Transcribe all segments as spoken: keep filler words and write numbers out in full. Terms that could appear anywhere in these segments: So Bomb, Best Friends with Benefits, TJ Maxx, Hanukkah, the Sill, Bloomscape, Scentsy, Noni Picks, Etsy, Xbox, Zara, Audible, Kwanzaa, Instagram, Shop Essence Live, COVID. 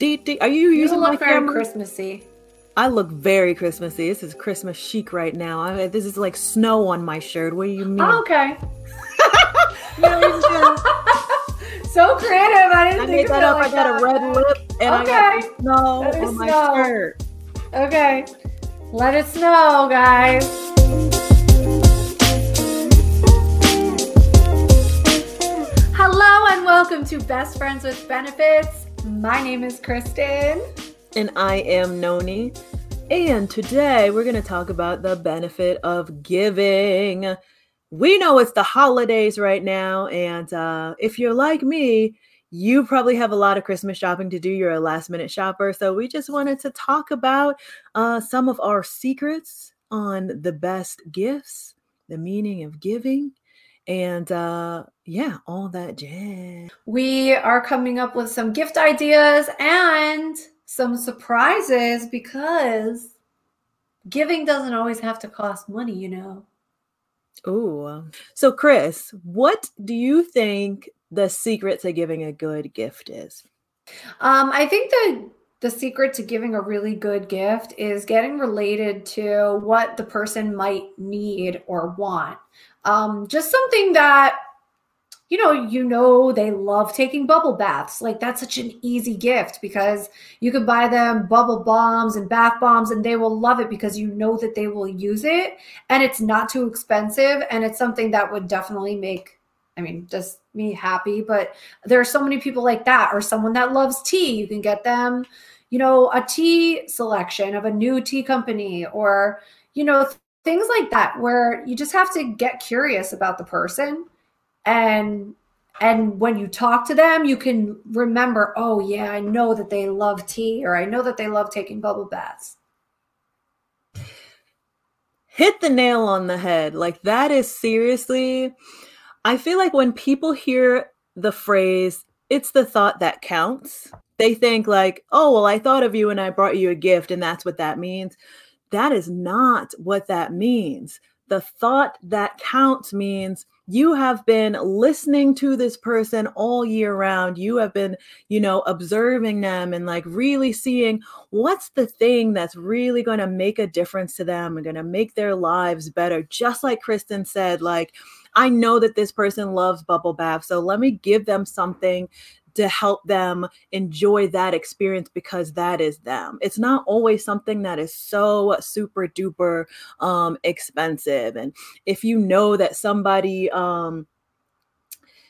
Do you think, are you, you using look my very camera? Christmassy. I look very Christmassy. This is Christmas chic right now. I mean, this is like snow on my shirt. What do you mean? Oh, okay. So creative. I didn't I think about that. Up. Like I got that. A red lip and okay. I got snow Let on my snow. Shirt. Okay. Let it snow, guys. Hello and welcome to Best Friends with Benefits. My name is Kristen. And I am Noni. And today we're going to talk about the benefit of giving. We know it's the holidays right now. And uh, if you're like me, you probably have a lot of Christmas shopping to do. You're a last minute shopper. So we just wanted to talk about uh, some of our secrets on the best gifts, the meaning of giving. And uh, yeah, all that jazz. We are coming up with some gift ideas and some surprises because giving doesn't always have to cost money, you know. Ooh. So Chris, what do you think the secret to giving a good gift is? Um, I think the the secret to giving a really good gift is getting related to what the person might need or want. Um, just something that, you know, you know, they love taking bubble baths. Like that's such an easy gift because you could buy them bubble bombs and bath bombs and they will love it because you know that they will use it and it's not too expensive. And it's something that would definitely make, I mean, just me happy, but there are so many people like that or someone that loves tea. You can get them, you know, a tea selection of a new tea company or, you know, th- things like that where you just have to get curious about the person and and when you talk to them you can remember, oh yeah, I know that they love tea or I know that they love taking bubble baths. Hit the nail on the head. Like that is seriously, I feel like when people hear the phrase, it's the thought that counts, they think like, oh well, I thought of you and I brought you a gift and that's what that means. That is not what that means. The thought that counts means you have been listening to this person all year round. You have been, you know, observing them and like really seeing what's the thing that's really going to make a difference to them and going to make their lives better. Just like Kristen said, like, I know that this person loves bubble bath, so let me give them something to help them enjoy that experience because that is them. It's not always something that is so super duper um, expensive. And if you know that somebody, um,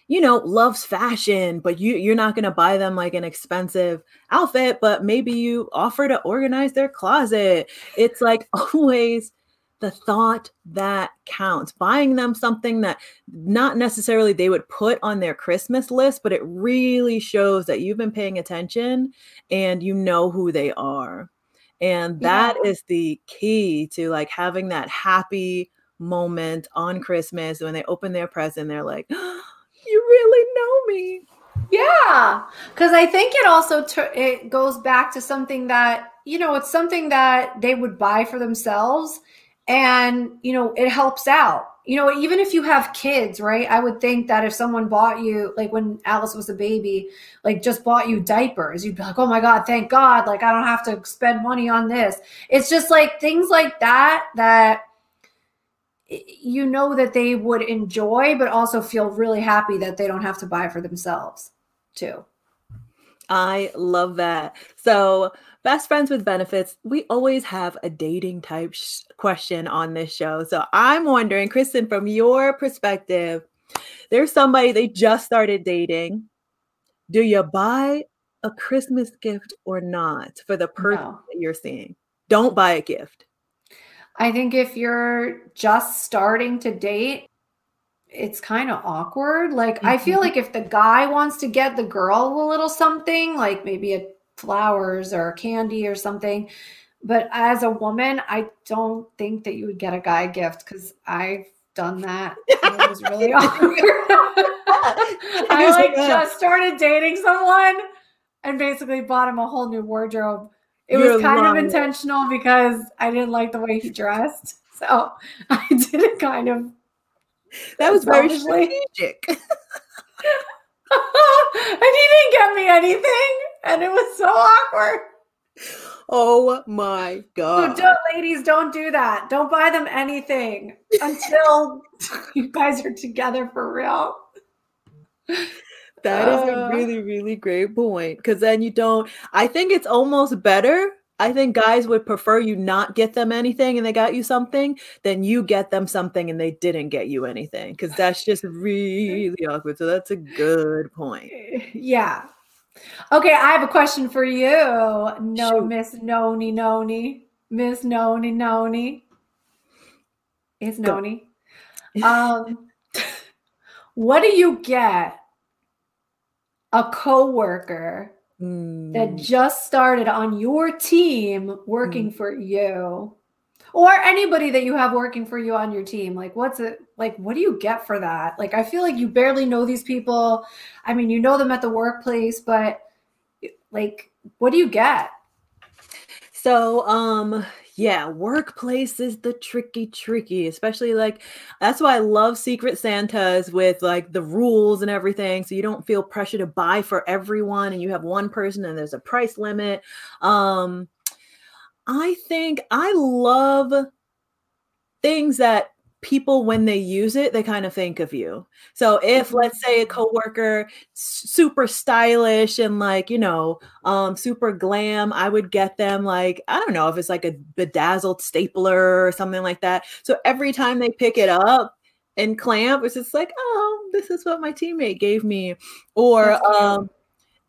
you know, loves fashion, but you, you're not going to buy them like an expensive outfit, but maybe you offer to organize their closet. It's like always the thought that counts, buying them something that not necessarily they would put on their Christmas list, but it really shows that you've been paying attention and you know who they are. And that yeah. is the key to like having that happy moment on Christmas. When they open their present, they're like, oh, you really know me. Yeah. Cause I think it also, t- it goes back to something that, you know, it's something that they would buy for themselves. And, you know, it helps out, you know, even if you have kids, right? I would think that if someone bought you, like when Alice was a baby, like just bought you diapers, you'd be like, oh my God, thank God. Like, I don't have to spend money on this. It's just like things like that, that you know that they would enjoy, but also feel really happy that they don't have to buy for themselves too. I love that. So Best Friends with Benefits, we always have a dating type sh- question on this show. So I'm wondering, Kristen, from your perspective, there's somebody, they just started dating. Do you buy a Christmas gift or not for the person no. that you're seeing? Don't buy a gift. I think if you're just starting to date, it's kind of awkward. Like, mm-hmm. I feel like if the guy wants to get the girl a little something, like maybe a flowers or candy or something. But as a woman, I don't think that you would get a guy gift because I've done that. And it was really awkward. I like just started dating someone and basically bought him a whole new wardrobe. It You're was kind of intentional it. Because I didn't like the way he dressed. So I did it kind of. That was very strategic. And he didn't get me anything. And it was so awkward. Oh my God. So don't, ladies, don't do that. Don't buy them anything until you guys are together for real. That uh, is a really, really great point. Because then you don't, I think it's almost better. I think guys would prefer you not get them anything and they got you something than you get them something and they didn't get you anything. Because that's just really awkward. So that's a good point. Yeah. Okay, I have a question for you. No, Shoot. Miss Noni Noni. Miss Noni Noni. It's Noni. Um, what do you get a coworker mm. that just started on your team working mm. for you, or anybody that you have working for you on your team? Like, what's it like? What do you get for that? Like, I feel like you barely know these people. I mean, you know them at the workplace, but like, what do you get? So, um, yeah, workplace is the tricky, tricky, especially like, that's why I love Secret Santas with like the rules and everything. So you don't feel pressure to buy for everyone and you have one person and there's a price limit. Um, I think I love things that people, when they use it, they kind of think of you. So if, let's say, a coworker, super stylish and like, you know, um, super glam, I would get them like, I don't know if it's like a bedazzled stapler or something like that. So every time they pick it up and clamp, it's just like, oh, this is what my teammate gave me. Or, um,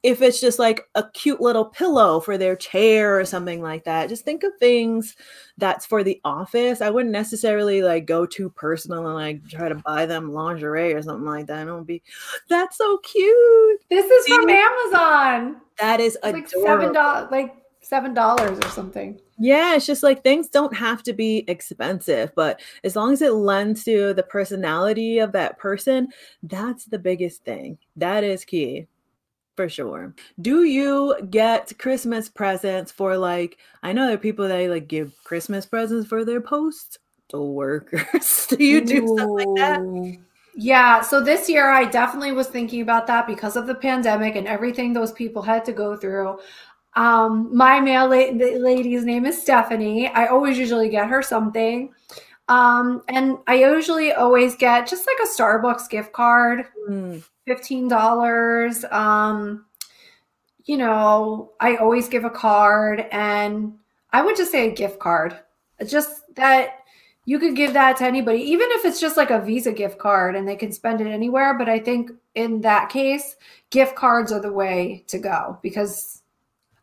if it's just like a cute little pillow for their chair or something like that, just think of things that's for the office. I wouldn't necessarily like go too personal and like try to buy them lingerie or something like that. I don't be, that's so cute. This is from Amazon. That is adorable. Like seven dollars, like seven dollars or something. Yeah, it's just like things don't have to be expensive, but as long as it lends to the personality of that person, that's the biggest thing. That is key. For sure. Do you get Christmas presents for like, I know there are people that like give Christmas presents for their postal workers. Do you do Ooh. Stuff like that? Yeah. So this year I definitely was thinking about that because of the pandemic and everything those people had to go through. Um, my mail la- lady's name is Stephanie. I always usually get her something. Um, and I usually always get just like a Starbucks gift card. Mm. fifteen dollars. Um, you know, I always give a card, and I would just say a gift card. Just that you could give that to anybody, even if it's just like a Visa gift card and they can spend it anywhere. But I think in that case, gift cards are the way to go because,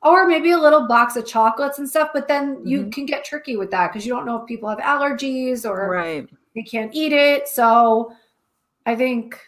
or maybe a little box of chocolates and stuff, but then mm-hmm. you can get tricky with that because you don't know if people have allergies or right. they can't eat it. So I think...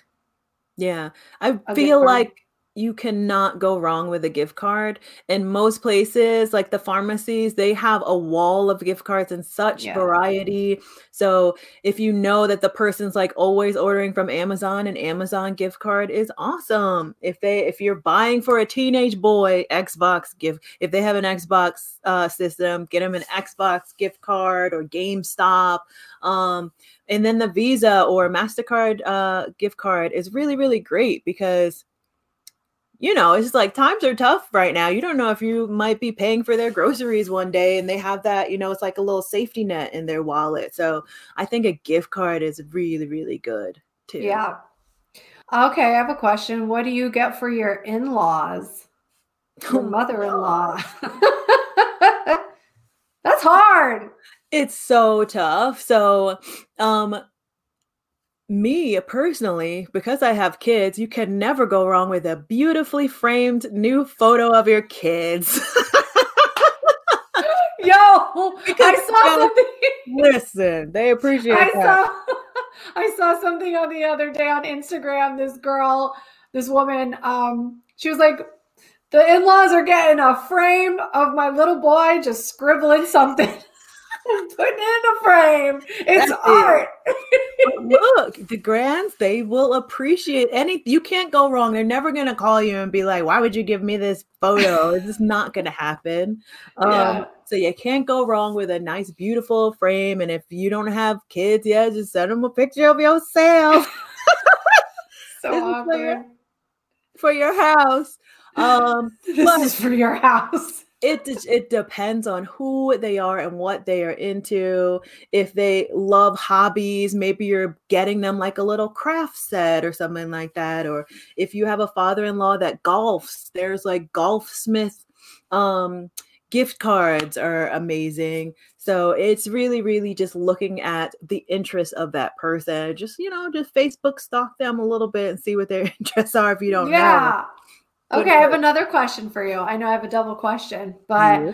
Yeah, I feel like you cannot go wrong with a gift card. And most places, like the pharmacies, they have a wall of gift cards in such yeah. variety. So if you know that the person's like always ordering from Amazon, an Amazon gift card is awesome. If they, if you're buying for a teenage boy, Xbox gift, if they have an Xbox uh, system, get them an Xbox gift card or GameStop. Um, and then the Visa or MasterCard uh, gift card is really, really great because you know, it's just like times are tough right now. You don't know if you might be paying for their groceries one day and they have that, you know, it's like a little safety net in their wallet. So I think a gift card is really, really good too. Yeah. Okay. I have a question. What do you get for your in-laws? Your mother-in-law. That's hard. It's so tough. So, um, me personally, because I have kids, you can never go wrong with a beautifully framed new photo of your kids. Yo, because I saw um, something. Listen, they appreciate I that. Saw, I saw something on the other day on Instagram. This girl, this woman, um, she was like, the in-laws are getting a frame of my little boy just scribbling something. Putting in a frame. It's That's art. It. Look, the grands, they will appreciate any. You can't go wrong. They're never going to call you and be like, why would you give me this photo? This is not going to happen. Yeah. Um, so you can't go wrong with a nice, beautiful frame. And if you don't have kids, yeah, just send them a picture of yourself. So awkward. for your house. Um, this is for your house. It it depends on who they are and what they are into. If they love hobbies, maybe you're getting them like a little craft set or something like that. Or if you have a father-in-law that golfs, there's like Golfsmith um, gift cards are amazing. So it's really, really just looking at the interests of that person. Just, you know, just Facebook stalk them a little bit and see what their interests are if you don't yeah. know. Yeah. Okay, I have another question for you. I know I have a double question, but mm-hmm.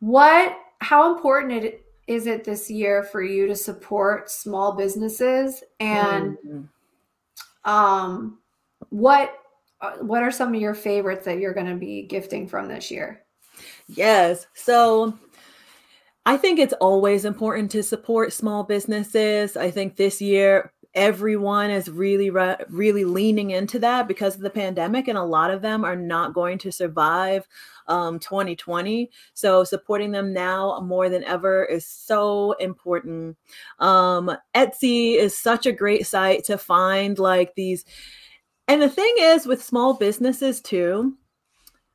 what, how important it, is it this year for you to support small businesses? And mm-hmm. um, what, what are some of your favorites that you're going to be gifting from this year? Yes. So I think it's always important to support small businesses. I think this year, everyone is really, really leaning into that because of the pandemic, and a lot of them are not going to survive um, twenty twenty. So supporting them now more than ever is so important. Um, Etsy is such a great site to find like these. And the thing is with small businesses too,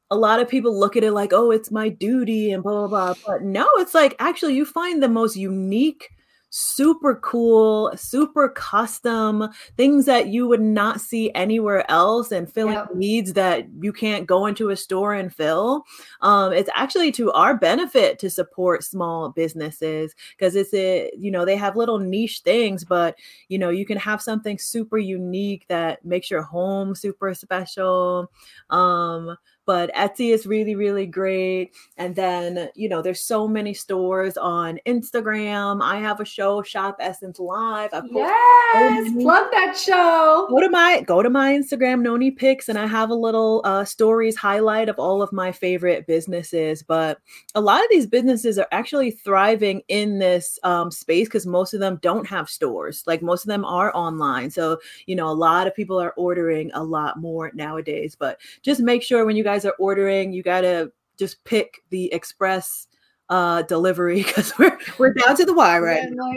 a lot of people look at it like, oh, it's my duty and blah, blah, blah. But no, it's like, actually you find the most unique, super cool, super custom things that you would not see anywhere else and filling yep. needs that you can't go into a store and fill. Um, it's actually to our benefit to support small businesses because it's a, you know, they have little niche things, but you know, you can have something super unique that makes your home super special. Um, But Etsy is really, really great. And then, you know, there's so many stores on Instagram. I have a show, Shop Essence Live. I yes, love that show. Go to my go to my Instagram, Noni Picks, and I have a little uh, stories highlight of all of my favorite businesses. But a lot of these businesses are actually thriving in this um, space because most of them don't have stores. Like most of them are online. So, you know, a lot of people are ordering a lot more nowadays. But just make sure when you guys are ordering, you gotta just pick the express uh delivery because we're we're down to the wire right yeah, now.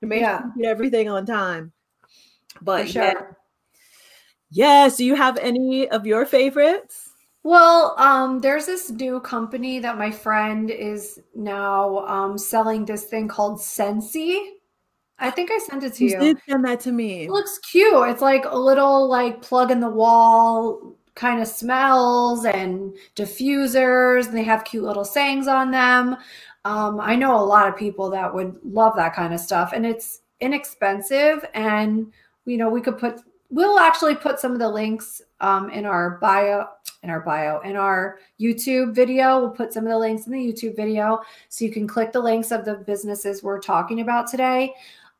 To make yeah. sure you get everything on time. But For sure. yeah. Yes, do you have any of your favorites? Well, um, there's this new company that my friend is now um selling this thing called Scentsy. I think I sent it to you. You did send that to me. It looks cute. It's like a little like plug in the wall kind of smells and diffusers, and they have cute little sayings on them. Um, I know a lot of people that would love that kind of stuff, and it's inexpensive. And, you know, we could put, we'll actually put some of the links um, in our bio, in our bio, in our YouTube video. We'll put some of the links in the YouTube video so you can click the links of the businesses we're talking about today.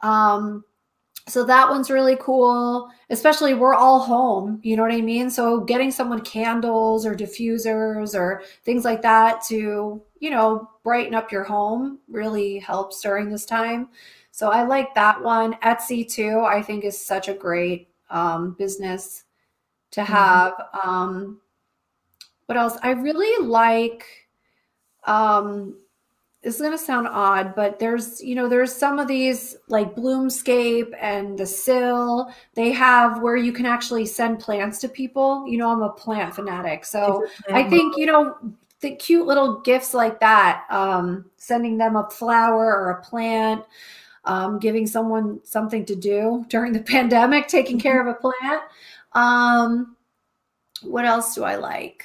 Um, So that one's really cool, especially we're all home, you know what I mean? So getting someone candles or diffusers or things like that to, you know, brighten up your home really helps during this time. So I like that one. Etsy too, I think is such a great um, business to have. Mm-hmm. Um, what else? I really like, um, it's going to sound odd, but there's, you know, there's some of these like Bloomscape and the Sill, they have where you can actually send plants to people. You know, I'm a plant fanatic. So I think, you know, the cute little gifts like that, um, sending them a flower or a plant, um, giving someone something to do during the pandemic, taking care of a plant. Um, what else do I like?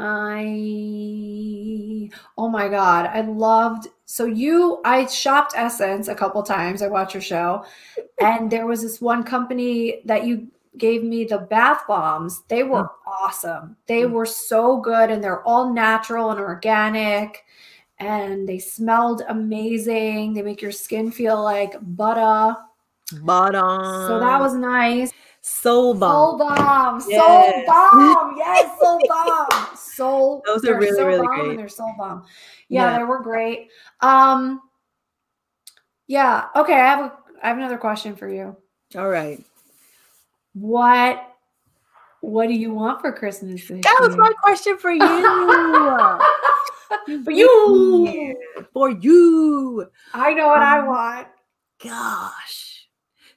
I, oh my God, I loved, so you, I shopped Essence a couple times. I watched your show and there was this one company that you gave me the bath bombs. They were mm-hmm. awesome. They mm-hmm. were so good and they're all natural and organic and they smelled amazing. They make your skin feel like butter. Butter. So that was nice. So bomb. So bomb. Yes. So bomb. Yes, so bomb. So those are really, so really great. They're so bomb. Yeah, yeah, they were great. Um, yeah. Okay, I have a I have another question for you. All right. What what do you want for Christmas this year? That was my question for you. for you. For you. I know what um, I want. Gosh.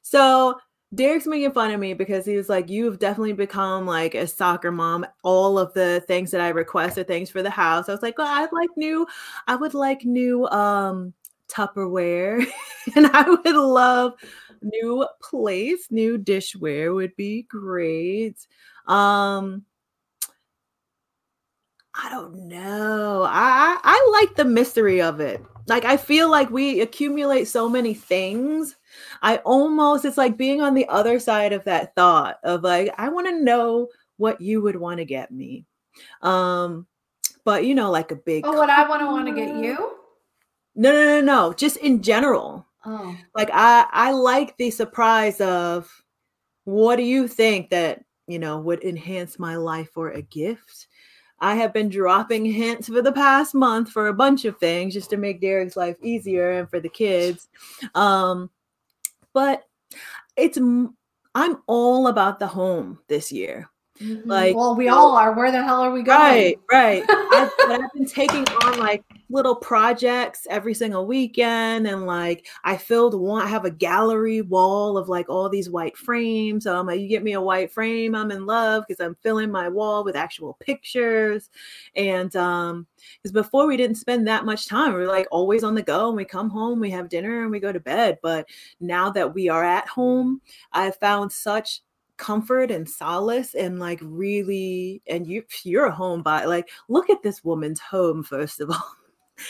So Derek's making fun of me because he was like, you've definitely become like a soccer mom. All of the things that I request are things for the house. I was like, well, I'd like new, I would like new um, Tupperware and I would love new plates, new dishware would be great. Um, I don't know. I, I like the mystery of it. Like, I feel like we accumulate so many things. I almost, it's like being on the other side of that thought of like, I want to know what you would want to get me. Um, but you know, like a big. Oh, what I want to want to get you? No, no, no, no. Just in general. Oh. Like I, I like the surprise of what do you think that, you know, would enhance my life for a gift? I have been dropping hints for the past month for a bunch of things just to make Derek's life easier and for the kids. Um, but it's, I'm all about the home this year. Mm-hmm. Like, well, we all are. Where the hell are we going? Right, right. I've, I've been taking on like little projects every single weekend, and like I filled one. I have a gallery wall of like all these white frames. So I'm like, you get me a white frame, I'm in love, because I'm filling my wall with actual pictures. And um, because before we didn't spend that much time, we were like always on the go, and we come home, we have dinner, and we go to bed. But now that we are at home, I've found such comfort and solace, and like really, and you you're a homebody. Like, look at this woman's home. First of all,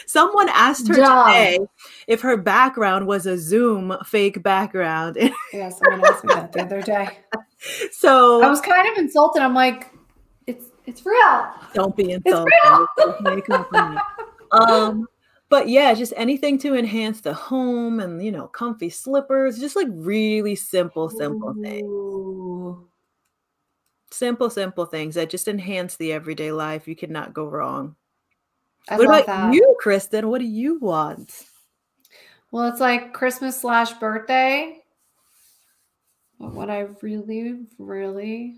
someone asked her Dumb. today if her background was a Zoom fake background. Yeah, someone asked me that the other day. So I was kind of insulted. I'm like, it's it's real. Don't be insulted. It's real. um, But yeah, just anything to enhance the home, and, you know, comfy slippers, just like really simple, simple Ooh. things. Simple, simple things that just enhance the everyday life. You cannot go wrong. I what about that. you, Kristen? What do you want? Well, it's like Christmas slash birthday. What I really, really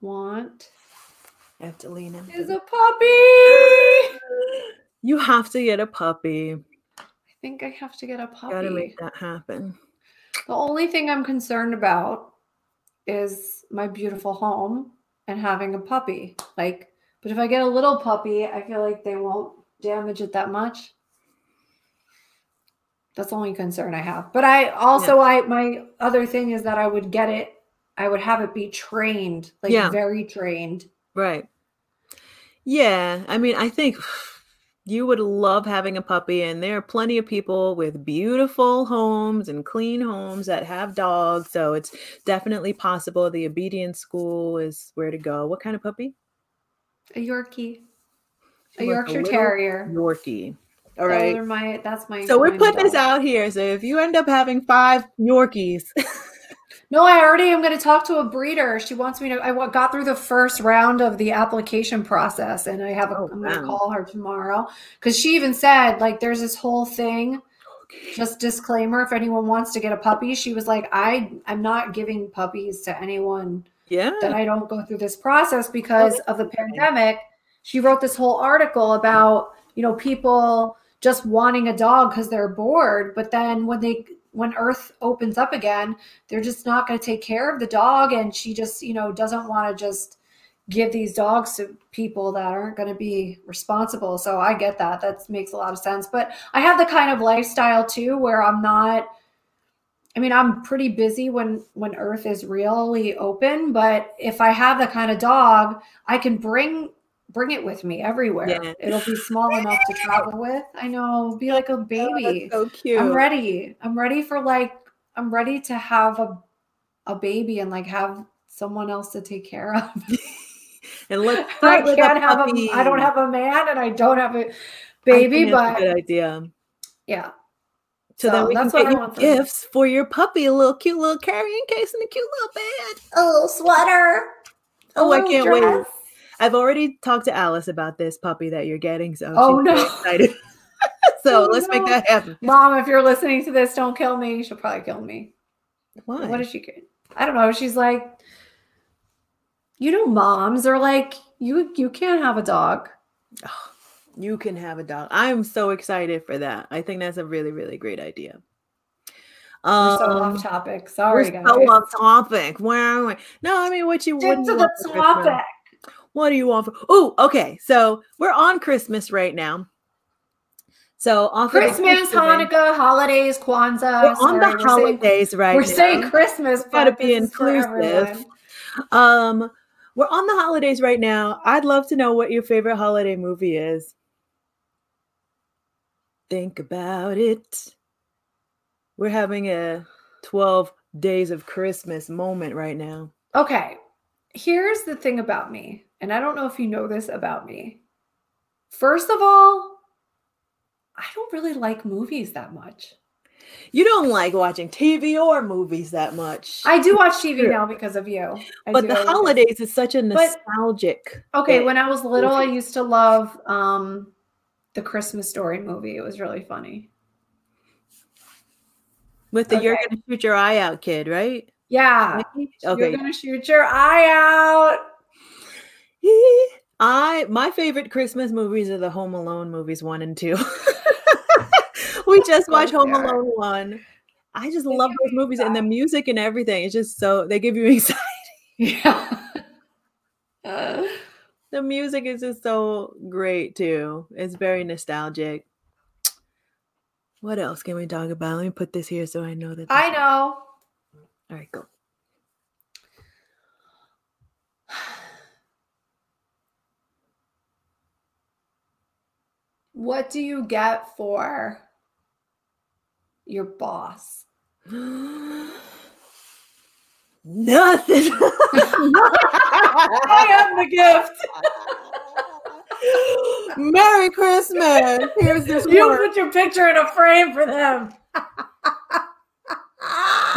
want I have to lean in is a puppy. You have to get a puppy. I think I have to get a puppy. Gotta make that happen. The only thing I'm concerned about is my beautiful home and having a puppy. Like, but if I get a little puppy, I feel like they won't damage it that much. That's the only concern I have. But I also, yeah. I my other thing is that I would get it. I would have it be trained, like yeah. very trained. Right. Yeah. I mean, I think... you would love having a puppy, and there are plenty of people with beautiful homes and clean homes that have dogs. So it's definitely possible. The obedience school is where to go. What kind of puppy? A Yorkie, a Yorkshire Terrier. Yorkie. All right. Those are my, that's my. So we're putting this out here. So if you end up having five Yorkies. No, I already am going to talk to a breeder. She wants me to, I got through the first round of the application process, and I have, a, oh, I'm wow. going to call her tomorrow, because she even said, like, there's this whole thing, just disclaimer, if anyone wants to get a puppy, she was like, I, I'm not giving puppies to anyone yeah. that I don't go through this process because of the pandemic. She wrote this whole article about, you know, people just wanting a dog because they're bored, but then when they, when Earth opens up again, they're just not going to take care of the dog. And she just, you know, doesn't want to just give these dogs to people that aren't going to be responsible. So I get that. That makes a lot of sense. But I have the kind of lifestyle too, where I'm not, I mean, I'm pretty busy when, when Earth is really open, but if I have the kind of dog, I can bring, bring it with me everywhere. Yeah. It'll be small enough to travel with. I know, be like a baby. Oh, that's so cute. I'm ready. I'm ready for like, I'm ready to have a a baby and like have someone else to take care of. And look, I can't have a, I don't have a man and I don't have a baby, but good idea. Yeah. So, so then we that's can get you gifts them. for your puppy, a little cute little carrying case and a cute little bed. A little sweater. Oh, I can't dress. wait. I've already talked to Alice about this puppy that you're getting, so oh, she's no. really excited. so oh, let's no. make that happen. Mom, if you're listening to this, don't kill me. She'll probably kill me. Why? What is she getting? I don't know. She's like, you know, moms are like, you you can't have a dog. Oh, you can have a dog. I'm so excited for that. I think that's a really, really great idea. Um, we're so off topic. Sorry, we're guys. so off topic. Where are we? No, I mean, what you Stick wouldn't to want the topic. What do you want? Oh, okay. So we're on Christmas right now. So off Christmas, Hanukkah, holidays, Kwanzaa. We're on the holidays saying, right we're now. We're saying Christmas. Got to be inclusive. Um, we're on the holidays right now. I'd love to know what your favorite holiday movie is. Think about it. We're having a twelve days of Christmas moment right now. Okay. Here's the thing about me, and I don't know if you know this about me. First of all, I don't really like movies that much. You don't like watching T V or movies that much. I do watch T V now because of you. I but the holidays is such a nostalgic. But, okay, when I was little, I used to love um, the Christmas Story movie. It was really funny. With the okay. You're going to shoot your eye out kid, right? Yeah. Okay. You're going to shoot your eye out. I My favorite Christmas movies are the Home Alone movies one and two. We just watched Home Alone one. I just love those movies and the music and everything. It's just so, they give you anxiety. Yeah. uh, the music is just so great too. It's very nostalgic. What else can we talk about? Let me put this here so I know that. I know. All right, go. What do you get for your boss? Nothing. I am the gift. Merry Christmas. Here's this You work. Put your picture in a frame for them.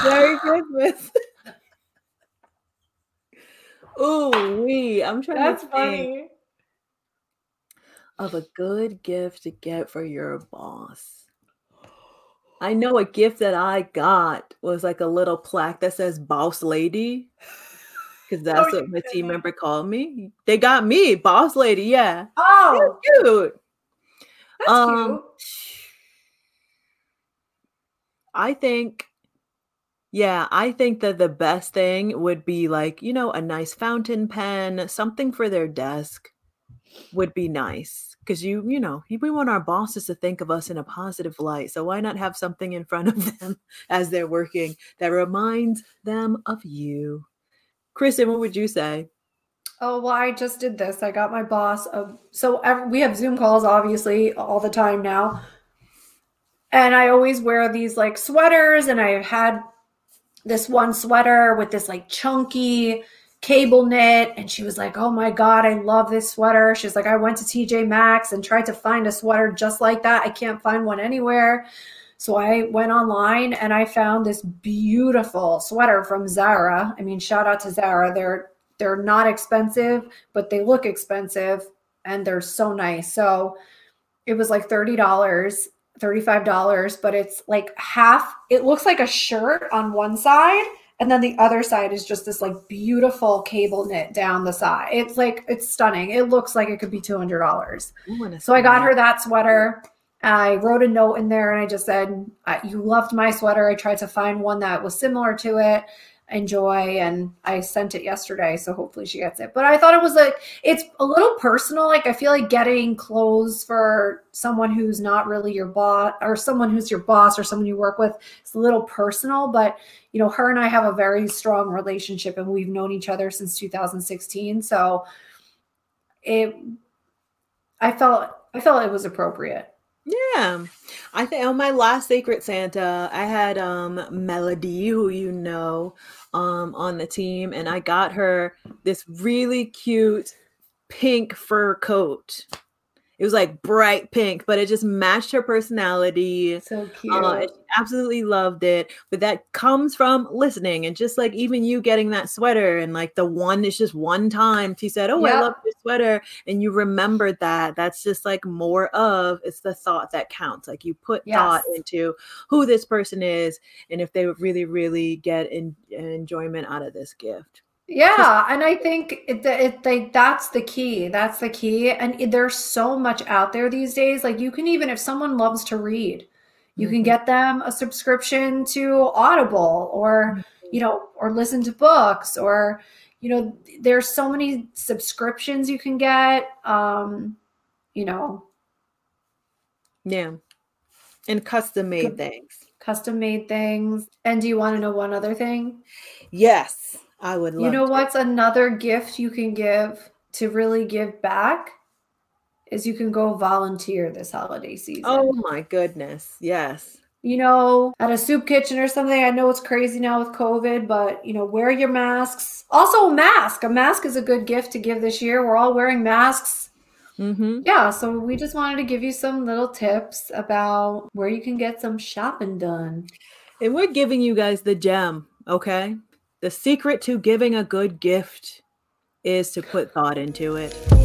Merry Christmas. Ooh, wee. I'm trying That's to think. Funny. Of a good gift to get for your boss. I know a gift that I got was like a little plaque that says boss lady. Because that's oh, what my team member called me. They got me, boss lady, yeah. Oh. That's cute. That's um, cute. I think, yeah, I think that the best thing would be like, you know, a nice fountain pen, something for their desk. Would be nice because you, you know, we want our bosses to think of us in a positive light. So why not have something in front of them as they're working that reminds them of you? Kristen, what would you say? Oh, well, I just did this. I got my boss. A, so every, we have Zoom calls, obviously, all the time now. And I always wear these like sweaters. And I've had this one sweater with this like chunky cable knit, and she was like, oh my god, I love this sweater. She's like, I went to T J Maxx and tried to find a sweater just like that. I can't find one anywhere. So I went online and I found this beautiful sweater from Zara. I mean, shout out to Zara. They're they're not expensive, but they look expensive and they're so nice. So it was like thirty dollars, thirty-five dollars, but it's like half, it looks like a shirt on one side. And then the other side is just this like beautiful cable knit down the side. It's like, it's stunning. It looks like it could be two hundred dollars. Ooh, so I got her that sweater. I wrote a note in there and I just said, you loved my sweater. I tried to find one that was similar to it. Enjoy. And I sent it yesterday. So hopefully she gets it. But I thought it was like, it's a little personal. Like I feel like getting clothes for someone who's not really your boss or someone who's your boss or someone you work with, it's a little personal. But, you know, her and I have a very strong relationship and we've known each other since two thousand sixteen. So it, I felt, I felt it was appropriate. Yeah. I think on my last Secret Santa, I had um, Melody, who you know, um, on the team. And I got her this really cute pink fur coat. It was like bright pink, but it just matched her personality. So cute. Uh, absolutely loved it. But that comes from listening. And just like even you getting that sweater and like the one, it's just one time she said, oh, yep. I love this sweater. And you remembered that. That's just like more of, it's the thought that counts. Like you put yes. thought into who this person is and if they would really, really get in, enjoyment out of this gift. Yeah. And I think it, it, they, that's the key. That's the key. And it, there's so much out there these days. Like you can even, if someone loves to read, You can get them a subscription to Audible, or, you know, or listen to books, or, you know, there's so many subscriptions you can get, um, you know. Yeah. And custom made things. Custom made things. And do you want to know one other thing? Yes, I would love to. You know what's another gift you can give to really give back? Is you can go volunteer this holiday season. Oh my goodness. Yes. You know, at a soup kitchen or something. I know it's crazy now with COVID, but, you know, wear your masks. Also a mask. A mask is a good gift to give this year. We're all wearing masks. Mm-hmm. Yeah. So we just wanted to give you some little tips about where you can get some shopping done. And we're giving you guys the gem. Okay. The secret to giving a good gift is to put thought into it.